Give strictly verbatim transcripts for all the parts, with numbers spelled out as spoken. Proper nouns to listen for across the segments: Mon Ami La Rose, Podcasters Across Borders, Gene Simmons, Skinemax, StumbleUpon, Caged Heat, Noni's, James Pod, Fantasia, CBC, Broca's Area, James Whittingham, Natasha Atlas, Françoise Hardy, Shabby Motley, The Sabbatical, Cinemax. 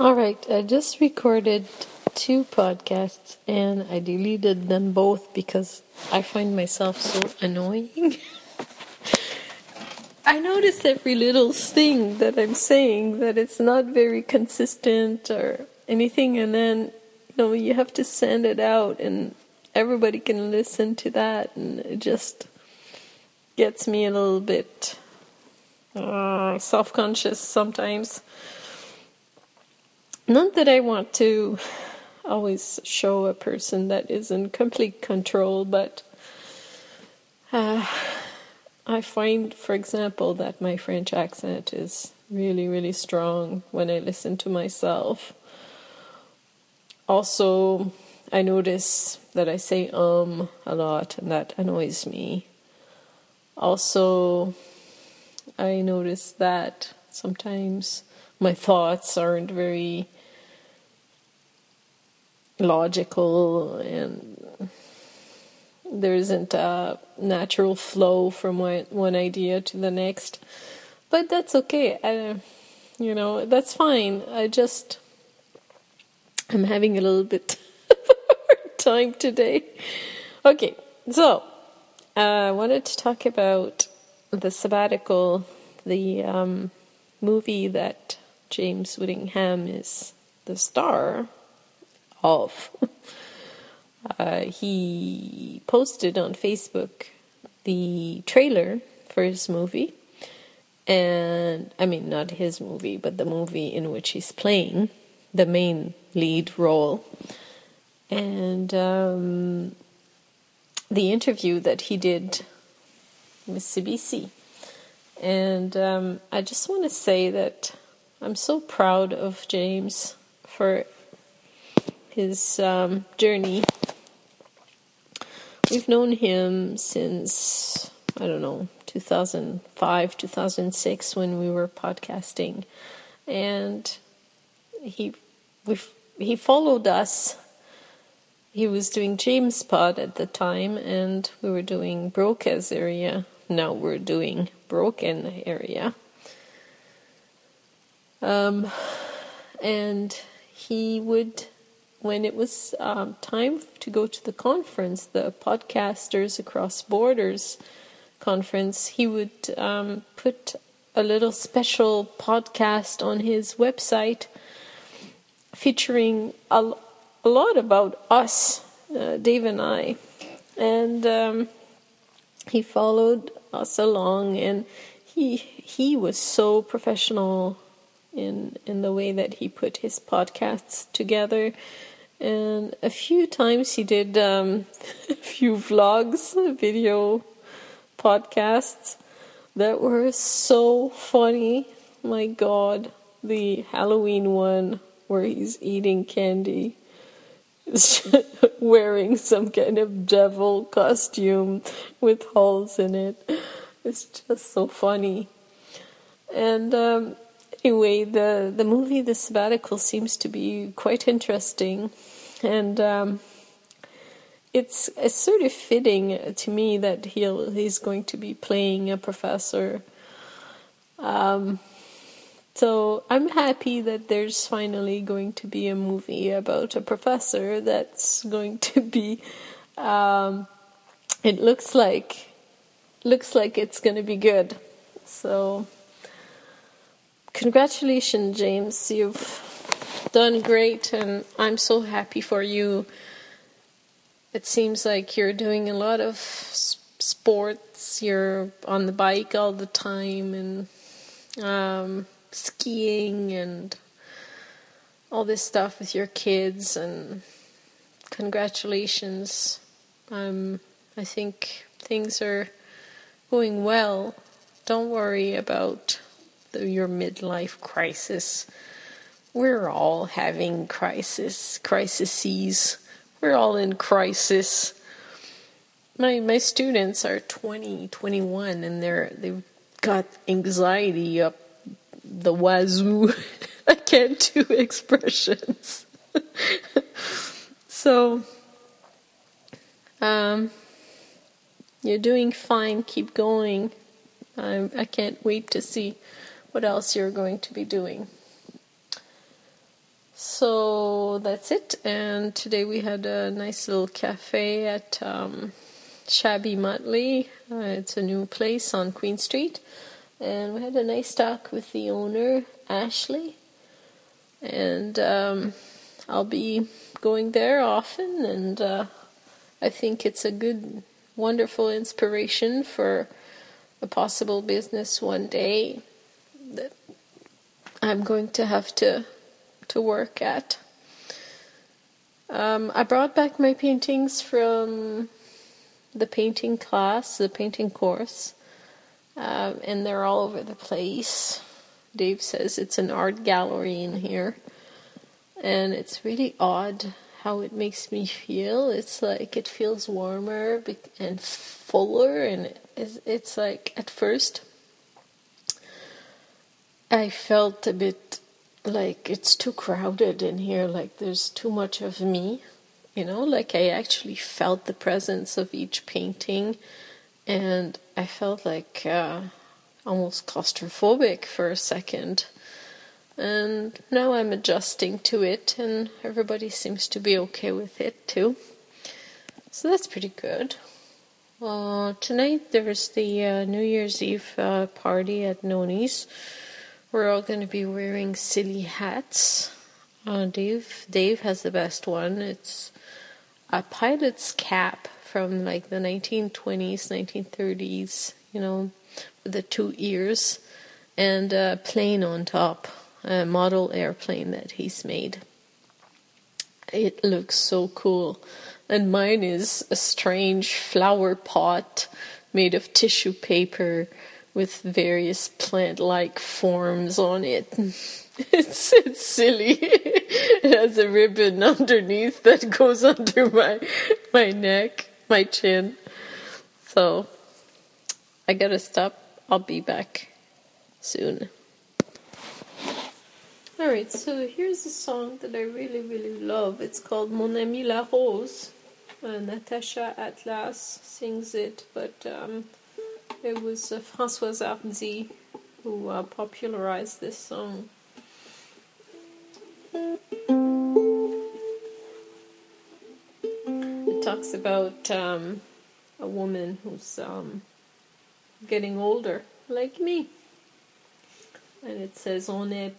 All right, I just recorded two podcasts and I deleted them both because I find myself so annoying. I notice every little thing that I'm saying, that it's not very consistent or anything, and then, you know, you have to send it out and everybody can listen to that, and it just gets me a little bit uh, self-conscious sometimes. Not that I want to always show a person that is in complete control, but uh, I find, for example, that my French accent is really, really strong when I listen to myself. Also, I notice that I say um a lot, and that annoys me. Also, I notice that sometimes my thoughts aren't very logical, and there isn't a natural flow from one, one idea to the next. But that's okay. I, you know, that's fine. I just, I'm having a little bit of a hard time today. Okay, so uh, I wanted to talk about The Sabbatical, the um, movie that James Whittingham is the star of. Uh, he posted on Facebook the trailer for his movie, and I mean not his movie, but the movie in which he's playing the main lead role, and um, the interview that he did with C B C. And um, I just want to say that I'm so proud of James for his um, journey. We've known him since, I don't know, two thousand five, two thousand six, when we were podcasting, and he we he followed us. He was doing James Pod at the time, and we were doing Broca's Area. Now we're doing Broken Area. Um, and he would, when it was um, time to go to the conference, the Podcasters Across Borders conference, he would um, put a little special podcast on his website featuring a, a lot about us, uh, Dave and I. And um, he followed us along, and he he was so professional in in the way that he put his podcasts together. And a few times he did um, a few vlogs, video podcasts that were so funny. My God, the Halloween one where he's eating candy, wearing some kind of devil costume with holes in it. It's just so funny. And um, anyway, the, the movie The Sabbatical seems to be quite interesting. And um, it's, it's sort of fitting to me that he'll, he's going to be playing a professor. Um, so I'm happy that there's finally going to be a movie about a professor that's going to be... Um, it looks like... Looks like it's going to be good. So, congratulations, James. You've done great, and I'm so happy for you. It seems like you're doing a lot of sports. You're on the bike all the time, and um, skiing, and all this stuff with your kids. And congratulations. Um, I think things are going well. Don't worry about the, your midlife crisis. We're all having crisis, crises. We're all in crisis. My my students are twenty, twenty-one, and they're they've got anxiety up the wazoo. I can't do expressions. So, um. You're doing fine. Keep going. I'm, I can't wait to see what else you're going to be doing. So that's it. And today we had a nice little cafe at um, Shabby Motley. Uh, it's a new place on Queen Street. And we had a nice talk with the owner, Ashley. And um, I'll be going there often. And uh, I think it's a good, wonderful inspiration for a possible business one day that I'm going to have to... to work at. Um, I brought back my paintings from the painting class, the painting course, um, and they're all over the place. Dave says it's an art gallery in here, and it's really odd how it makes me feel. It's like it feels warmer and fuller, and it's, it's like at first I felt a bit like it's too crowded in here, like there's too much of me, you know, like I actually felt the presence of each painting, and I felt like uh, almost claustrophobic for a second, and now I'm adjusting to it, and everybody seems to be okay with it too, so that's pretty good. Uh, tonight there's the uh, New Year's Eve uh, party at Noni's. We're all going to be wearing silly hats. Uh, Dave Dave has the best one. It's a pilot's cap from like the nineteen twenties, nineteen thirties, you know, with the two ears and a plane on top, a model airplane that he's made. It looks so cool. And mine is a strange flower pot made of tissue paper with various plant-like forms on it. It's, it's silly. It has a ribbon underneath that goes under my my neck, my chin. So, I gotta stop. I'll be back soon. Alright, so here's a song that I really, really love. It's called Mon Ami La Rose. Uh, Natasha Atlas sings it, but... Um, It was uh, Françoise Hardy who uh, popularized this song. It talks about um, a woman who's um, getting older, like me. And it says, On est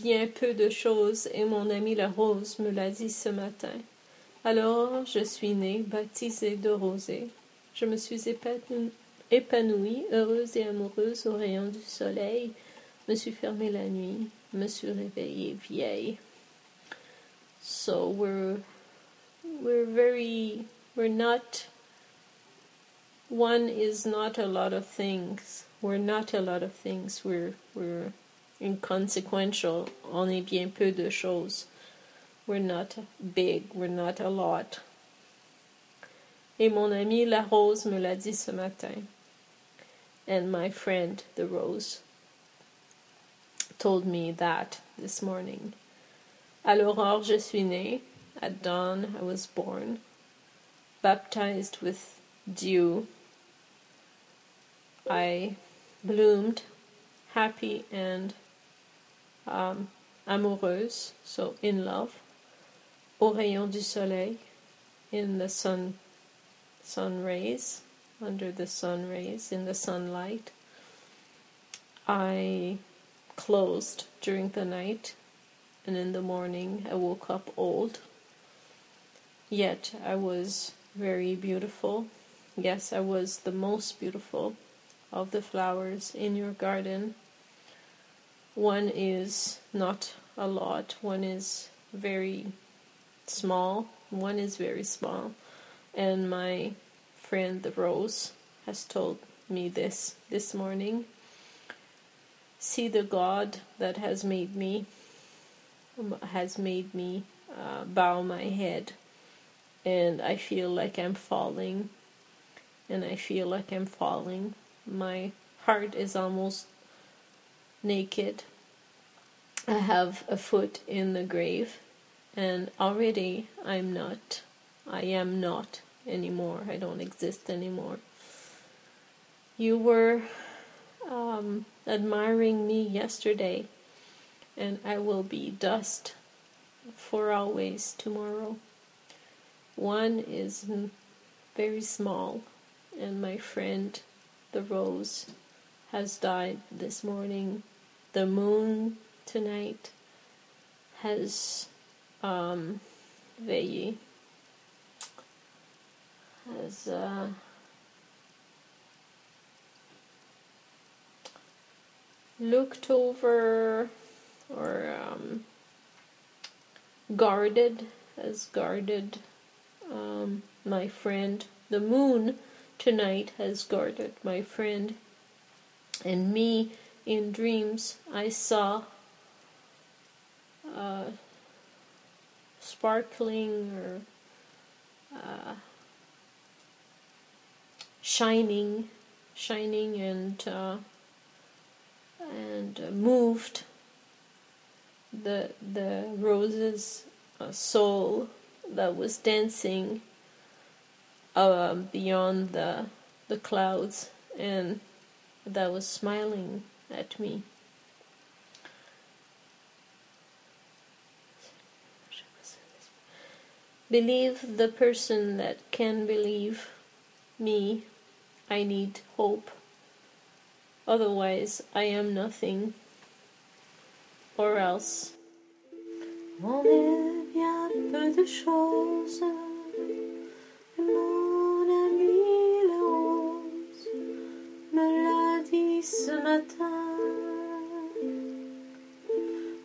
bien peu de choses et mon ami la rose me l'a dit ce matin. Alors je suis née, baptisée de rosée. Je me suis épanouie. Épanouie, heureuse et amoureuse aux rayons du soleil, me suis fermée la nuit, me suis réveillée vieille. So we're we're very we're not one is not a lot of things. We're not a lot of things. We're we're inconsequential. On est bien peu de choses. We're not big. We're not a lot. Et mon ami la rose me l'a dit ce matin. And my friend, the rose, told me that this morning. À l'aurore, je suis née. At dawn, I was born. Baptized with dew. I bloomed, happy and um, amoureuse, so in love. Au rayon du soleil, in the sun, sun rays. Under the sun rays, in the sunlight. I closed during the night, and in the morning I woke up old. Yet I was very beautiful. Yes, I was the most beautiful of the flowers in your garden. One is not a lot, one is very small, one is very small, and my friend the rose has told me this this morning. See the God that has made me has made me uh, bow my head, and I feel like I'm falling and I feel like I'm falling. My heart is almost naked. I have a foot in the grave, and already I'm not I am not anymore. I don't exist anymore. You were um, admiring me yesterday, and I will be dust for always tomorrow. One is very small, and my friend, the rose, has died this morning. The moon tonight has um, veillé, has uh, looked over, or um, guarded, has guarded um, my friend. The moon tonight has guarded my friend, and me in dreams I saw uh, sparkling or uh, shining, shining and uh, and uh, moved the the rose's uh, soul that was dancing uh, beyond the the clouds, and that was smiling at me. Believe the person that can believe me. I need hope. Otherwise, I am nothing. Or else. On est bien peu de choses. Mon ami La Rose me l'a dit ce matin.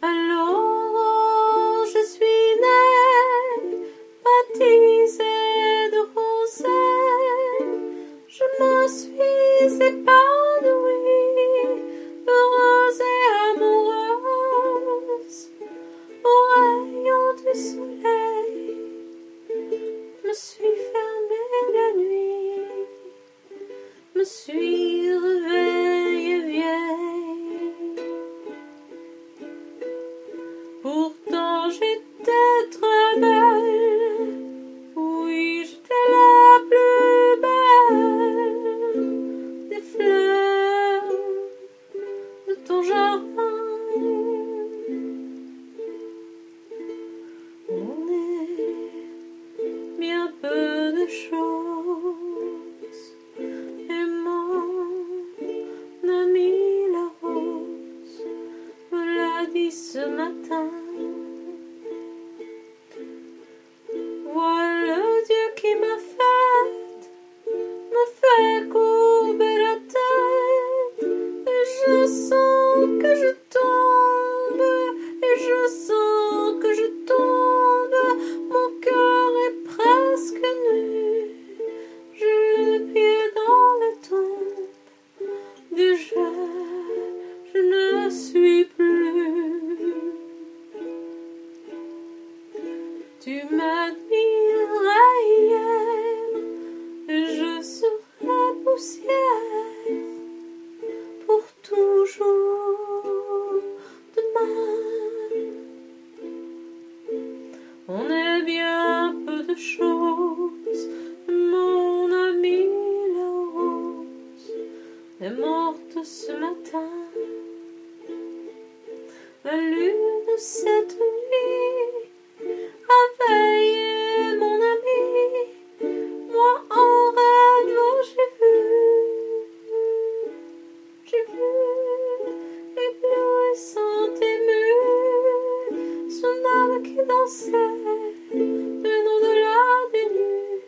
Alors je suis née, baptisée de rosée. Je me suis épanouie, heureuse et amoureuse. Au rayon du soleil, me suis fermée la nuit, me suis réveillée vieille. Pourtant j'étais très belle, oui j'étais la plus belle des fleurs de ton jardin. On est bien peu de choses, et mon ami La Rose me l'a dit ce matin. Voilà le Dieu qui m'a faite, m'a fait courber la tête, et je sens que je tombe, et je sens que je tombe, mon cœur est presque nu, j'ai le pied dans la tombe, déjà je ne suis plus. Tu m'admireras hier, et je serai poussière pour toujours demain. On est bien peu de choses, mon ami La Rose est morte ce matin. La lune de cette nuit a veillé mon ami, moi en rêve j'ai vu, j'ai vu éblouissant ému, son âme qui dansait bien au-delà des nues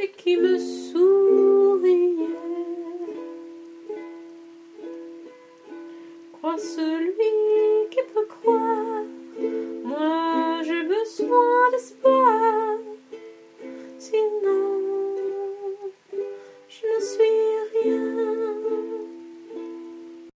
et qui me souriait. Crois celui qui peut croire,